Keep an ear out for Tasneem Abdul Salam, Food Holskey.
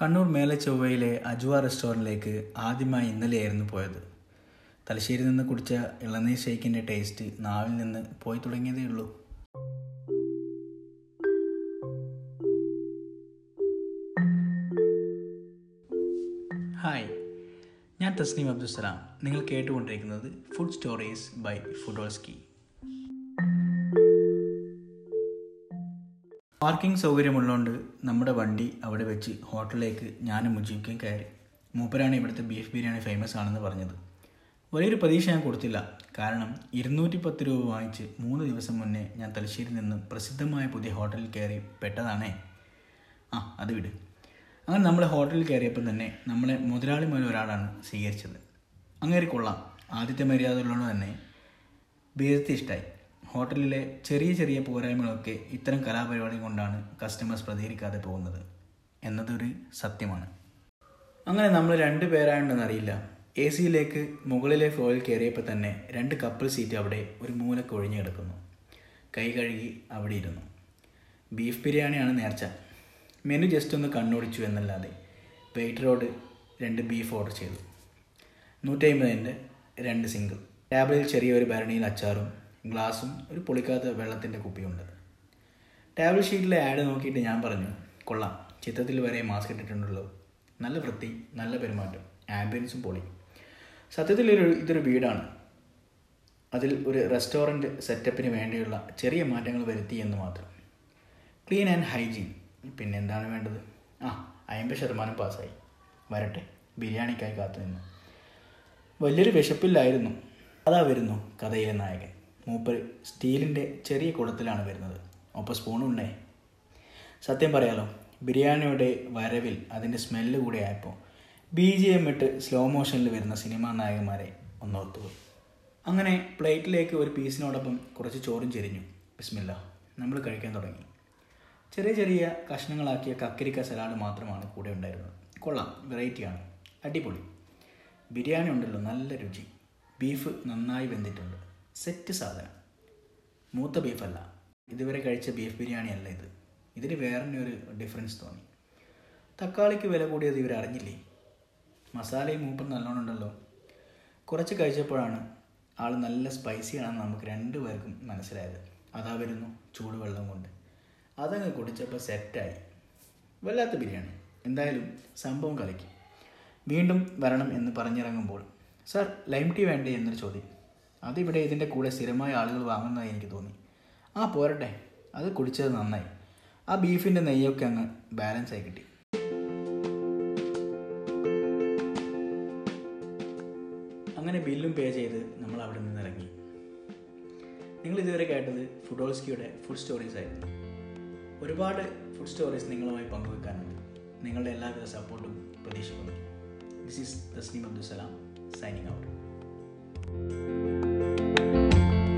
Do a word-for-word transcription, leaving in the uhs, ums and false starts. കണ്ണൂർ മേലെ ചൊവ്വയിലെ അജുവ റെസ്റ്റോറൻറ്റിലേക്ക് ആദ്യമായി ഇന്നലെയായിരുന്നു പോയത്. തലശ്ശേരി നിന്ന് കുടിച്ച ഇളനീർ ഷേക്കിൻ്റെ ടേസ്റ്റ് നാവിൽ നിന്ന് പോയി തുടങ്ങിയതേ ഉള്ളൂ. ഹായ്, ഞാൻ തസ്നീം അബ്ദുൽ സലാം. നിങ്ങൾ കേട്ടുകൊണ്ടിരിക്കുന്നത് ഫുഡ് സ്റ്റോറീസ് ബൈ ഫുഡ് ഹോൾസ്കി. പാർക്കിംഗ് സൗകര്യമുള്ളതുകൊണ്ട് നമ്മുടെ വണ്ടി അവിടെ വെച്ച് ഹോട്ടലിലേക്ക് ഞാനും മുജീമിക്കും കയറി. മൂപ്പരാണ് ഇവിടുത്തെ ബീഫ് ബിരിയാണി ഫേമസ് ആണെന്ന് പറഞ്ഞത്. വലിയൊരു പ്രതീക്ഷ ഞാൻ കൊടുത്തില്ല. കാരണം ഇരുന്നൂറ്റി പത്ത് രൂപ വാങ്ങിച്ച് മൂന്ന് ദിവസം മുന്നേ ഞാൻ തലശ്ശേരിയിൽ നിന്ന് പ്രസിദ്ധമായ പുതിയ ഹോട്ടലിൽ കയറി പെട്ടതാണേ. ആ അത് വിട്. അങ്ങനെ നമ്മൾ ഹോട്ടലിൽ കയറിയപ്പോൾ തന്നെ നമ്മളെ മുതലാളി മുതൽ ഒരാളാണ് സ്വീകരിച്ചത്. അങ്ങേരി കൊള്ളാം, ആദ്യത്തെ മര്യാദകളോട് തന്നെ ബേദത്തെ ഇഷ്ടമായി. ഹോട്ടലിലെ ചെറിയ ചെറിയ പോരായ്മകളൊക്കെ ഇത്തരം കലാപരിപാടി കൊണ്ടാണ് കസ്റ്റമേഴ്സ് പ്രതികരിക്കാതെ പോകുന്നത് എന്നതൊരു സത്യമാണ്. അങ്ങനെ നമ്മൾ രണ്ട് പേരായോണ്ടെന്നറിയില്ല, എ സിയിലേക്ക് മുകളിലെ ഫ്ലോറിൽ കയറിയപ്പോൾ തന്നെ രണ്ട് കപ്പിൾ സീറ്റ് അവിടെ ഒരു മൂലക്ക് ഒഴിഞ്ഞു കിടക്കുന്നു. കൈ കഴുകി അവിടെ ഇരുന്നു. ബീഫ് ബിരിയാണിയാണ് നേർച്ച. മെനു ജസ്റ്റ് ഒന്ന് കണ്ണോടിച്ചു എന്നല്ലാതെ വെയിറ്ററോട് രണ്ട് ബീഫ് ഓർഡർ ചെയ്തു. നൂറ്റി അമ്പതിൻ്റെ രണ്ട് സിംഗിൾ. ടേബിളിൽ ചെറിയൊരു ഭരണിയിൽ അച്ചാറും ഗ്ലാസും ഒരു പൊളിക്കാത്ത വെള്ളത്തിൻ്റെ കുപ്പിയുണ്ട്. ടേബിൾ ഷീറ്റിലെ ആഡ് നോക്കിയിട്ട് ഞാൻ പറഞ്ഞു, കൊള്ളാം, ചിത്രത്തിൽ വരെ മാസ്ക് ഇട്ടിട്ടുണ്ടല്ലോ, നല്ല വൃത്തി, നല്ല പെരുമാറ്റം, ആംബിയൻസും പൊളി. സത്യത്തിൽ ഒരു ഇതൊരു വീടാണ്, അതിൽ ഒരു റെസ്റ്റോറൻറ്റ് സെറ്റപ്പിന് വേണ്ടിയുള്ള ചെറിയ മാറ്റങ്ങൾ വരുത്തി എന്ന് മാത്രം. ക്ലീൻ ആൻഡ് ഹൈജീൻ, പിന്നെ എന്താണ് വേണ്ടത്? ആ അമ്പത് ശതമാനം പാസ്സായി. വരട്ടെ, ബിരിയാണിക്കായി കാത്തു നിന്നു. വലിയൊരു വിശപ്പില്ലായിരുന്നു. അതാ വരുന്നു കഥയിലെ നായകൻ. മൂപ്പർ സ്റ്റീലിൻ്റെ ചെറിയ കുടത്തിലാണ് വരുന്നത്. ഒപ്പം സ്പൂണുണ്ടേ. സത്യം പറയാലോ, ബിരിയാണിയുടെ വരവിൽ അതിൻ്റെ സ്മെല്ല് കൂടെ ആയപ്പോൾ ബി ജി എം ഇട്ട് സ്ലോ മോഷനിൽ വരുന്ന സിനിമാ നായകന്മാരെ ഒന്നോർത്തുപോയി. അങ്ങനെ പ്ലേറ്റിലേക്ക് ഒരു പീസിനോടൊപ്പം കുറച്ച് ചോറും ചെരിഞ്ഞു. ബിസ്മില്ല, നമ്മൾ കഴിക്കാൻ തുടങ്ങി. ചെറിയ ചെറിയ കഷ്ണങ്ങളാക്കിയ കക്കരിക്ക സലാഡ് മാത്രമാണ് കൂടെ ഉണ്ടായിരുന്നത്. കൊള്ളാം, വെറൈറ്റിയാണ്, അടിപൊളി. ബിരിയാണി ഉണ്ടല്ലോ, നല്ല രുചി. ബീഫ് നന്നായി വെന്തിട്ടുണ്ട്. സെറ്റ് സാധനം. മൂത്ത ബീഫല്ല, ഇതുവരെ കഴിച്ച ബീഫ് ബിരിയാണി അല്ല ഇത്. ഇതിന് വേറെ ഒരു ഡിഫറൻസ് തോന്നി. തക്കാളിക്ക് വില കൂടിയത് ഇവർ അറിഞ്ഞില്ലേ? മസാലയും മൂപ്പർ നല്ലോണം ഉണ്ടല്ലോ. കുറച്ച് കഴിച്ചപ്പോഴാണ് ആൾ നല്ല സ്പൈസി ആണെന്ന് നമുക്ക് രണ്ടു പേർക്കും മനസ്സിലായത്. അതാ വരുന്നു ചൂടുവെള്ളം കൊണ്ട്. അതങ്ങ് കുടിച്ചപ്പോൾ സെറ്റായി. വല്ലാത്ത ബിരിയാണി. എന്തായാലും സംഭവം കളിക്കും. വീണ്ടും വരണം എന്ന് പറഞ്ഞിറങ്ങുമ്പോൾ സാർ ലൈം ടീ വേണ്ടേ എന്നൊരു ചോദ്യം. അതിവിടെ ഇതിൻ്റെ കൂടെ സ്ഥിരമായ ആളുകൾ വാങ്ങുന്നതായി എനിക്ക് തോന്നി. ആ പോരട്ടെ, അത് കുടിച്ചത് നന്നായി. ആ ബീഫിൻ്റെ നെയ്യൊക്കെ അങ്ങ് ബാലൻസായി കിട്ടി. അങ്ങനെ ബില്ലും പേ ചെയ്ത് നമ്മൾ അവിടെ നിന്ന് ഇറങ്ങി. നിങ്ങൾ ഇതുവരെ കേട്ടത് ഫുഡ് ഹോൾസ്കിയുടെ ഫുഡ് സ്റ്റോറീസ് ആയിരുന്നു. ഒരുപാട് ഫുഡ് സ്റ്റോറീസ് നിങ്ങളുമായി പങ്കുവെക്കാനുണ്ട്. നിങ്ങളുടെ എല്ലാവിധ സപ്പോർട്ടും പ്രതീക്ഷിക്കുന്നു. This is Tasneem Abdul Salam, signing out.